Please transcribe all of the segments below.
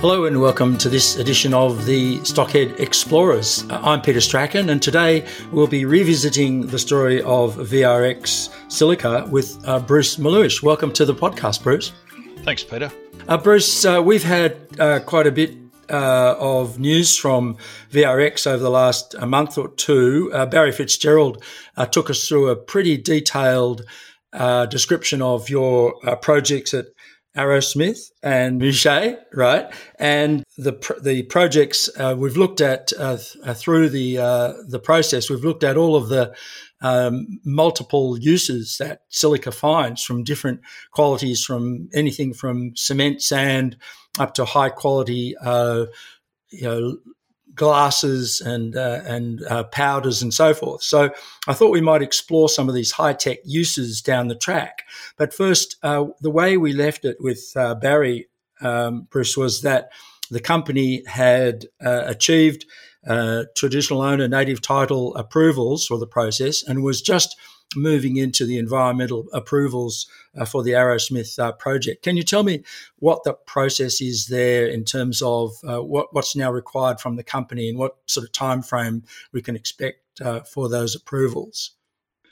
Hello and welcome to this edition of the Stockhead Explorers. I'm Peter Strachan, and today we'll be revisiting the story of VRX Silica with Bruce Maloosh. Welcome to the podcast, Bruce. Thanks, Peter. Bruce, we've had quite a bit of news from VRX over the last month or two. Barry Fitzgerald took us through a pretty detailed description of your projects at Arrowsmith and Muche, right? And the projects we've looked at through the process, we've looked at all of the multiple uses that silica finds from different qualities, from anything from cement, sand, up to high quality, glasses and powders and so forth. So I thought we might explore some of these high-tech uses down the track. But first, the way we left it with Barry, Bruce, was that the company had achieved traditional owner native title approvals for the process and was just moving into the environmental approvals for the Arrowsmith project. Can you tell me what the process is there in terms of what's now required from the company and what sort of time frame we can expect for those approvals?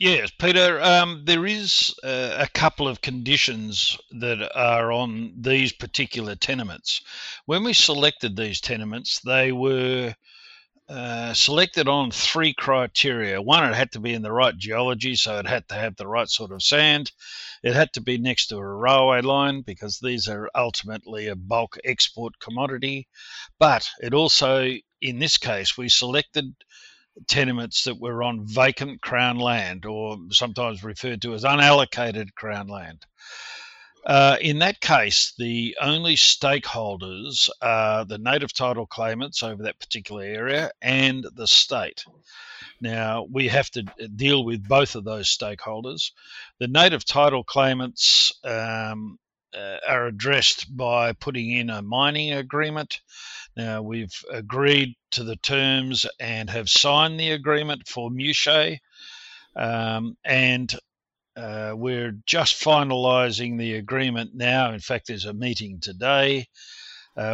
Yes, Peter, there is a couple of conditions that are on these particular tenements. When we selected these tenements, they were selected on three criteria. One, it had to be in the right geology, so it had to have the right sort of sand. It had to be next to a railway line because these are ultimately a bulk export commodity. But it also, in this case, we selected tenements that were on vacant crown land, or sometimes referred to as unallocated crown land. In that case, the only stakeholders are the native title claimants over that particular area and the state. Now, we have to deal with both of those stakeholders. The native title claimants are addressed by putting in a mining agreement. Now, we've agreed to the terms and have signed the agreement for Muche, and we're just finalising the agreement now. In fact, there's a meeting today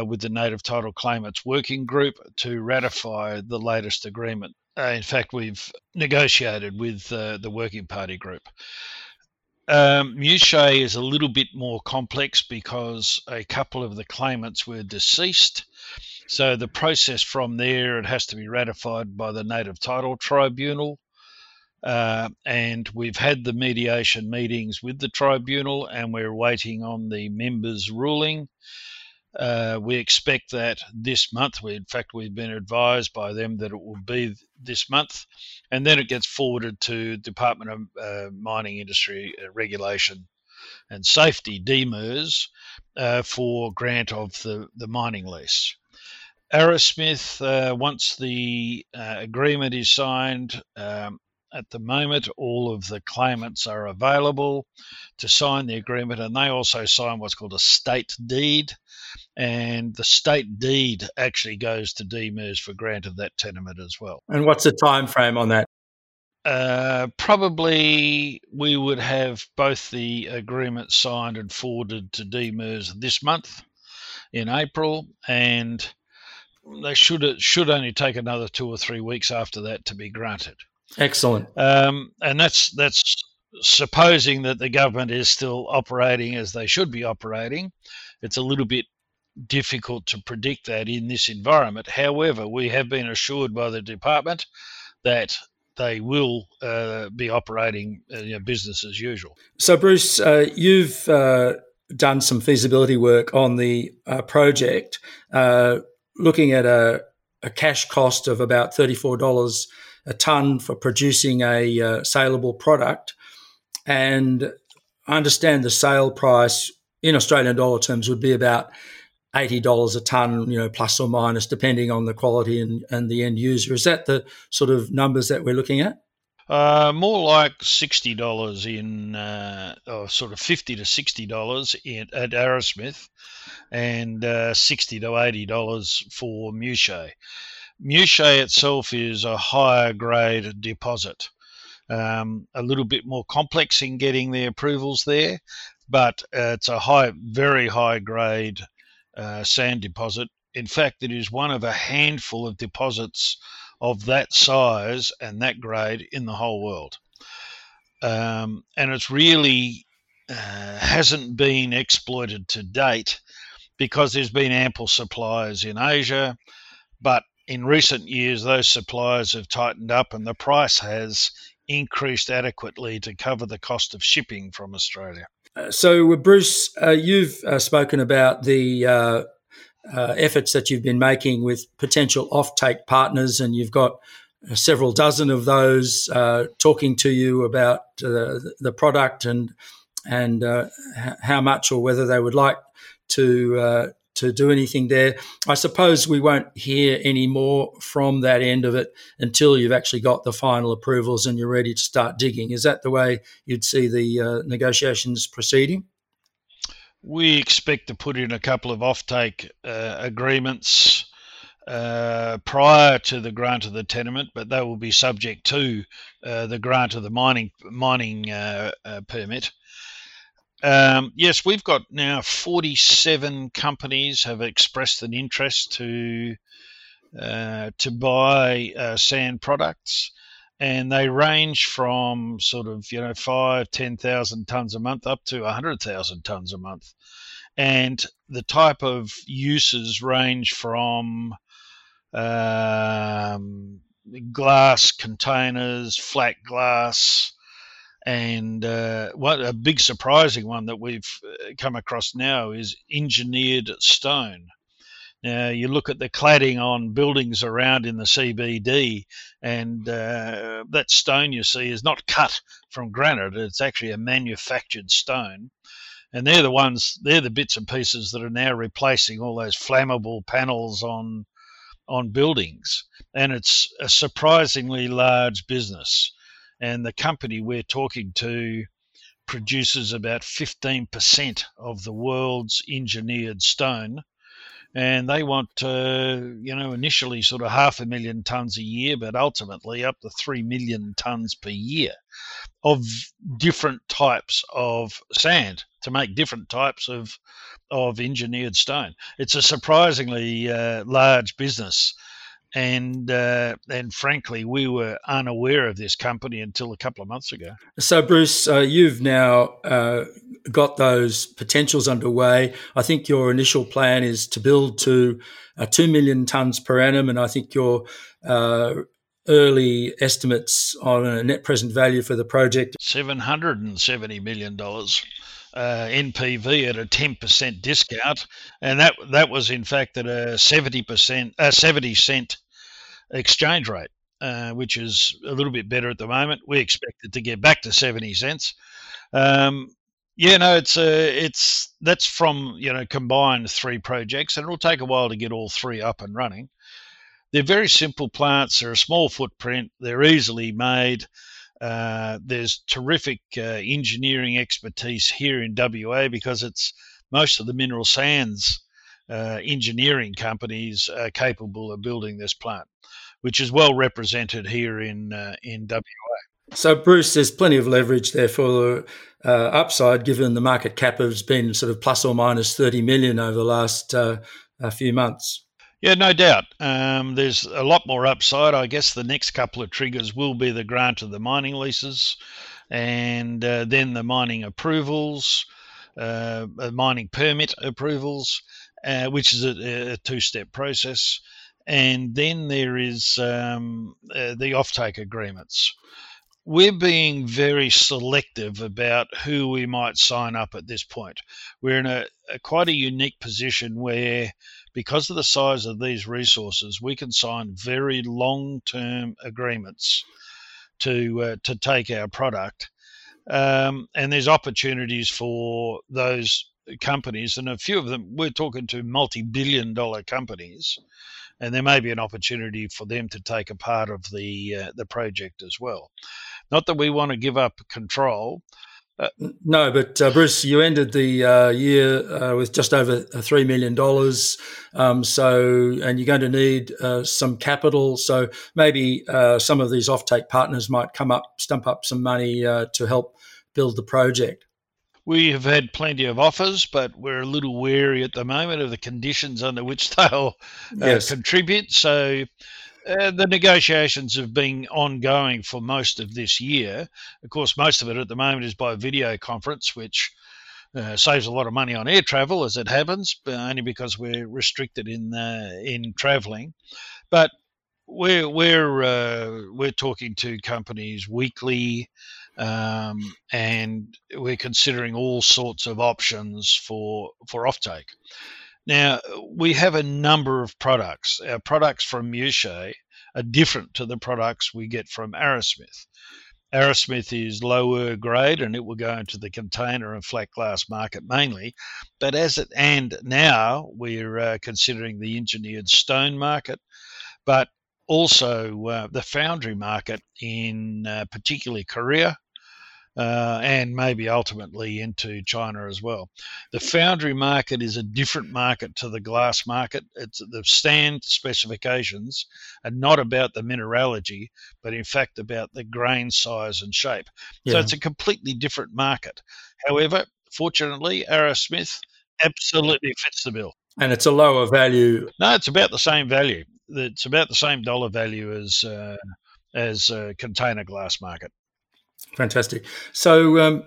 with the Native Title Claimants Working Group to ratify the latest agreement. In fact, we've negotiated with the Working Party Group. Muchea is a little bit more complex because a couple of the claimants were deceased. So the process from there, it has to be ratified by the Native Title Tribunal. And we've had the mediation meetings with the tribunal, and we're waiting on the members' ruling. We expect that this month. We've been advised by them that it will be this month, and then it gets forwarded to Department of Mining Industry Regulation and Safety, DMERS, for grant of the mining lease. Arrowsmith, once the agreement is signed, at the moment, all of the claimants are available to sign the agreement, and they also sign what's called a state deed. And the state deed actually goes to DMERS for grant of that tenement as well. And what's the time frame on that? Probably we would have both the agreements signed and forwarded to DMERS this month in April, and they should only take another 2 or 3 weeks after that to be granted. Excellent. And that's supposing that the government is still operating as they should be operating. It's a little bit difficult to predict that in this environment. However, we have been assured by the department that they will be operating business as usual. So, Bruce, you've done some feasibility work on the project, looking at a cash cost of about $34 a tonne for producing a saleable product. And I understand the sale price in Australian dollar terms would be about $80 a tonne, you know, plus or minus, depending on the quality and the end user. Is that the sort of numbers that we're looking at? More like $60 in, or sort of $50 to $60 at Arrowsmith, and $60 to $80 for Muche. Muche itself is a higher grade deposit, a little bit more complex in getting the approvals there, but it's a very high grade sand deposit. In fact, it is one of a handful of deposits of that size and that grade in the whole world. And it's really hasn't been exploited to date because there's been ample suppliers in Asia, but in recent years those suppliers have tightened up and the price has increased adequately to cover the cost of shipping from Australia. So, Bruce, you've spoken about the efforts that you've been making with potential offtake partners, and you've got several dozen of those talking to you about the product and how much or whether they would like to do anything there. I suppose we won't hear any more from that end of it until you've actually got the final approvals and you're ready to start digging. Is that the way you'd see the negotiations proceeding? We expect to put in a couple of offtake agreements prior to the grant of the tenement, but they will be subject to the grant of the mining permit. Yes, we've got now 47 companies have expressed an interest to buy sand products, and they range from sort of 5,000-10,000 tonnes a month up to 100,000 tonnes a month, and the type of uses range from glass containers, flat glass, and a big surprising one that we've come across now is engineered stone. Now, you look at the cladding on buildings around in the CBD, and that stone you see is not cut from granite. It's actually a manufactured stone. And they're the bits and pieces that are now replacing all those flammable panels on buildings. And it's a surprisingly large business. And the company we're talking to produces about 15% of the world's engineered stone. And they want, initially sort of 500,000 tonnes a year, but ultimately up to 3 million tonnes per year of different types of sand to make different types of engineered stone. It's a surprisingly large business. And frankly, we were unaware of this company until a couple of months ago. So, Bruce, you've now got those potentials underway. I think your initial plan is to build to 2 million tonnes per annum, and I think your early estimates on a net present value for the project, $770 million. NPV at a 10% discount, and that was in fact at a 70 cent exchange rate, which is a little bit better at the moment. We expect it to get back to 70 cents. That's from combined three projects, and it'll take a while to get all three up and running. They're very simple plants. They're a small footprint. They're easily made. There's terrific engineering expertise here in WA because it's most of the mineral sands engineering companies are capable of building this plant, which is well represented here in WA. So, Bruce, there's plenty of leverage there for the upside, given the market cap has been sort of plus or minus 30 million over the last few months. Yeah, no doubt. There's a lot more upside. I guess the next couple of triggers will be the grant of the mining leases and then the mining approvals, mining permit approvals, which is a two-step process. And then there is the offtake agreements. We're being very selective about who we might sign up at this point. We're in a quite a unique position where, because of the size of these resources, we can sign very long-term agreements to take our product. And there's opportunities for those companies, and a few of them, we're talking to multi-billion-dollar companies, and there may be an opportunity for them to take a part of the project as well. Not that we want to give up control. No, but Bruce, you ended the year with just over $3 million. And you're going to need some capital. So maybe some of these offtake partners might come up, stump up some money to help build the project. We have had plenty of offers, but we're a little wary at the moment of the conditions under which they'll contribute. So the negotiations have been ongoing for most of this year. Of course, most of it at the moment is by video conference, which saves a lot of money on air travel, as it happens, but only because we're restricted in travelling. But we're talking to companies weekly. And we're considering all sorts of options for offtake. Now, we have a number of products. Our products from Muche are different to the products we get from Arrowsmith. Arrowsmith is lower grade, and it will go into the container and flat glass market mainly. But now we're considering the engineered stone market, but also the foundry market in particularly Korea. And maybe ultimately into China as well. The foundry market is a different market to the glass market. It's the stand specifications are not about the mineralogy, but in fact about the grain size and shape. Yeah. So it's a completely different market. However, fortunately, Arrowsmith absolutely fits the bill. And it's a lower value. No, it's about the same value. It's about the same dollar value as container glass market. Fantastic. So,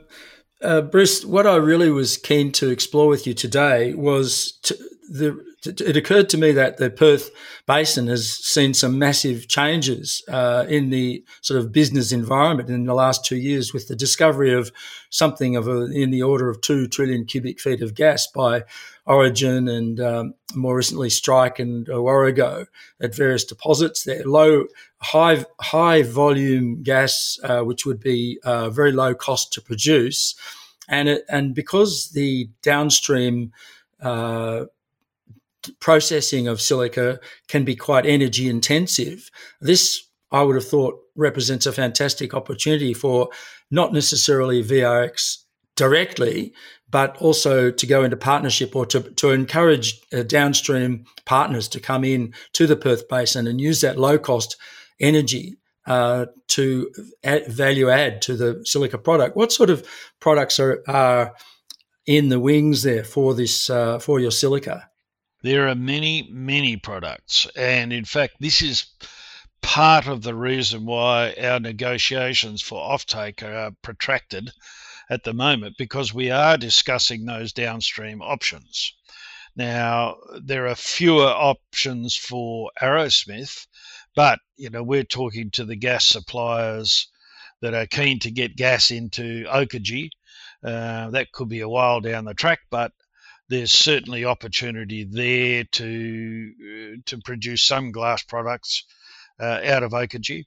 Bruce, what I really was keen to explore with you today was it occurred to me that the Perth Basin has seen some massive changes in the sort of business environment in the last 2 years, with the discovery of something in the order of 2 trillion cubic feet of gas by Origin and more recently Strike and Warrego at various deposits. They're high volume gas, which would be very low cost to produce, and because the downstream processing of silica can be quite energy intensive. This, I would have thought, represents a fantastic opportunity for not necessarily VRX directly, but also to go into partnership or to encourage downstream partners to come in to the Perth Basin and use that low-cost energy to value add to the silica product. What sort of products are in the wings there for this for your silica? There are many, many products, and in fact, this is part of the reason why our negotiations for offtake are protracted at the moment, because we are discussing those downstream options. Now, there are fewer options for Arrowsmith, but we're talking to the gas suppliers that are keen to get gas into Okergy. That could be a while down the track, but there's certainly opportunity there to produce some glass products out of Okergy.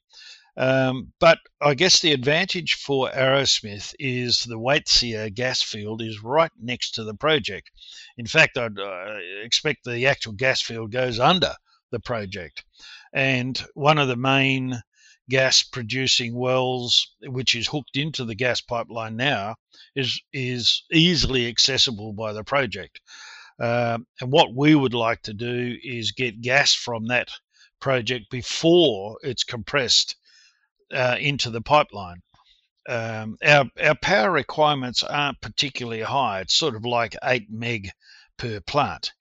But I guess the advantage for Arrowsmith is the Waitsia gas field is right next to the project. In fact, I'd expect the actual gas field goes under the project. And one of the main gas producing wells, which is hooked into the gas pipeline now, is easily accessible by the project. And what we would like to do is get gas from that project before it's compressed into the pipeline. Our power requirements aren't particularly high. It's sort of like 8 meg per plant.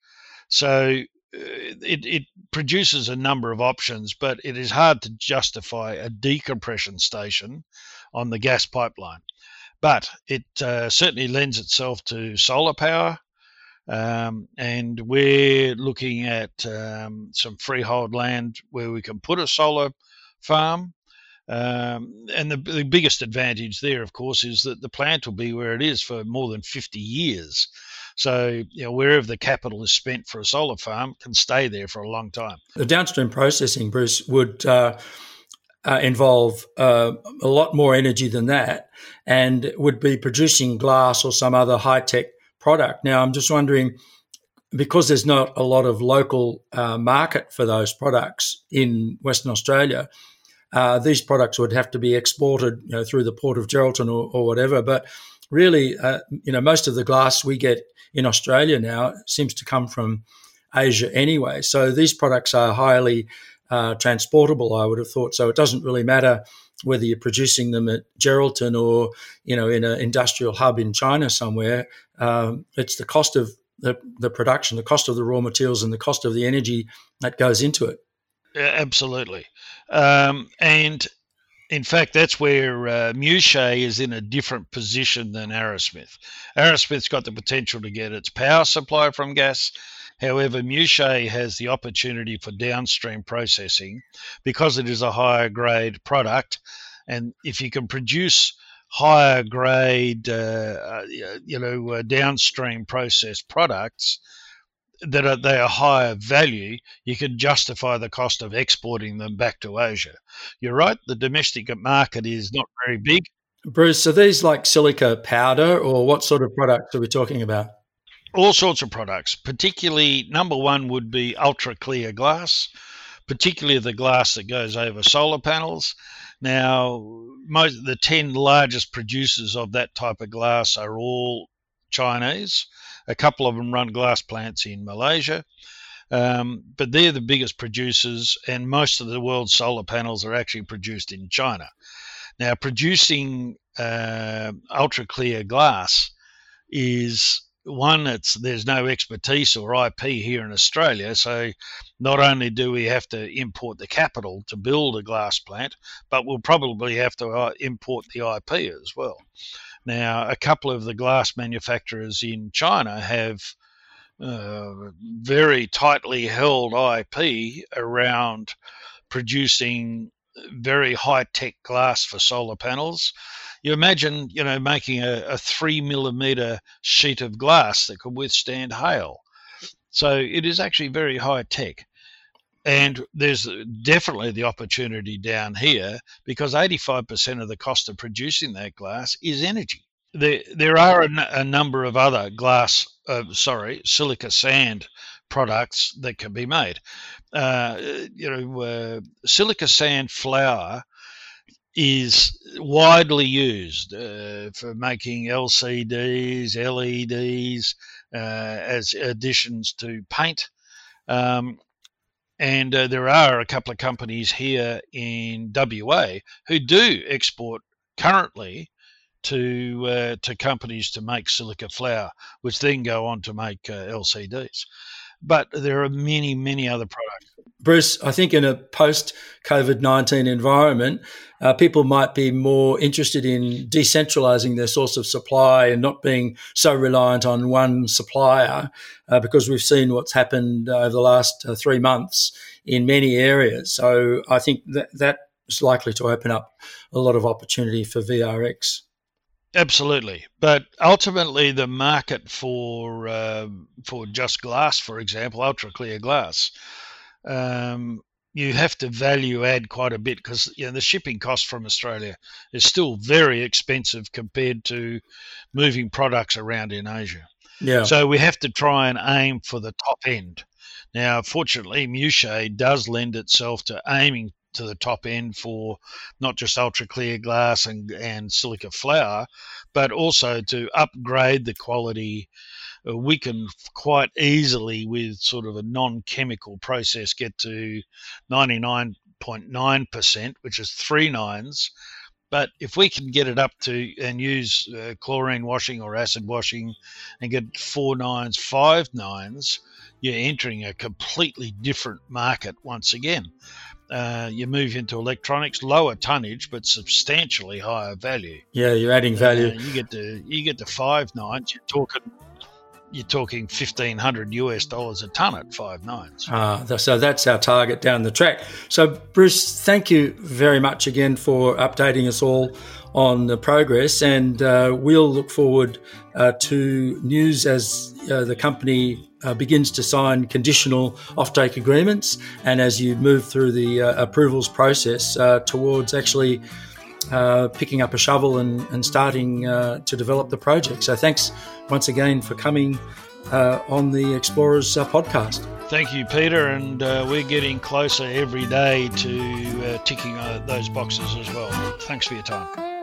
So it produces a number of options, but it is hard to justify a decompression station on the gas pipeline. But it certainly lends itself to solar power, and we're looking at some freehold land where we can put a solar farm. And the biggest advantage there, of course, is that the plant will be where it is for more than 50 years. So wherever the capital is spent for a solar farm can stay there for a long time. The downstream processing, Bruce, would involve a lot more energy than that, and would be producing glass or some other high-tech product. Now, I'm just wondering, because there's not a lot of local market for those products in Western Australia, these products would have to be exported, you know, through the port of Geraldton or whatever. But really, you know, most of the glass we get in Australia now seems to come from Asia anyway. So these products are highly transportable, I would have thought. So it doesn't really matter whether you're producing them at Geraldton or, you know, in an industrial hub in China somewhere. It's the cost of the production, the cost of the raw materials and the cost of the energy that goes into it. Yeah, absolutely. And in fact, that's where Muche is in a different position than Arrowsmith. Arrowsmith's got the potential to get its power supply from gas. However, Muche has the opportunity for downstream processing because it is a higher grade product. And if you can produce higher grade, downstream processed products that are they are higher value, you can justify the cost of exporting them back to Asia. You're right, the domestic market is not very big. Bruce, are these like silica powder, or what sort of products are we talking about? All sorts of products. Particularly, number one would be ultra clear glass, particularly the glass that goes over solar panels. Now, most the 10 largest producers of that type of glass are all Chinese. A couple of them run glass plants in Malaysia, but they're the biggest producers, and most of the world's solar panels are actually produced in China. Now, producing ultra clear glass is one, there's no expertise or IP here in Australia, so not only do we have to import the capital to build a glass plant, but we'll probably have to import the IP as well. Now, a couple of the glass manufacturers in China have very tightly held IP around producing very high-tech glass for solar panels. You imagine, you know, making a 3 millimetre sheet of glass that could withstand hail. So it is actually very high-tech. And there's definitely the opportunity down here because 85% of the cost of producing that glass is energy. There are a number of other silica sand products that can be made. Silica sand flour is widely used for making LCDs, LEDs as additions to paint. And there are a couple of companies here in WA who do export currently to companies to make silica flour, which then go on to make LCDs. But there are many, many other products. Bruce, I think in a post-COVID-19 environment, people might be more interested in decentralising their source of supply and not being so reliant on one supplier because we've seen what's happened over the last 3 months in many areas. So I think that is likely to open up a lot of opportunity for VRX. Absolutely, but ultimately the market for just glass, for example, ultra clear glass, you have to value add quite a bit because, you know, the shipping cost from Australia is still very expensive compared to moving products around in Asia. Yeah. So we have to try and aim for the top end. Now, fortunately, Muche does lend itself to aiming to the top end for not just ultra clear glass and silica flour, but also to upgrade the quality. We can quite easily, with sort of a non-chemical process, get to 99.9%, which is 3 nines. But if we can get it up to and use chlorine washing or acid washing and get 4 nines, 5 nines, you're entering a completely different market once again. You move into electronics, lower tonnage, but substantially higher value. Yeah, you're adding value. You get to 5 nines. You're talking $1,500 a tonne at 5 nines. So that's our target down the track. So, Bruce, thank you very much again for updating us all on the progress, and we'll look forward to news as the company begins to sign conditional offtake agreements and as you move through the approvals process towards actually picking up a shovel and starting to develop the project. So thanks once again for coming on the Explorers podcast. Thank you, Peter, and we're getting closer every day to ticking those boxes as well. Thanks for your time.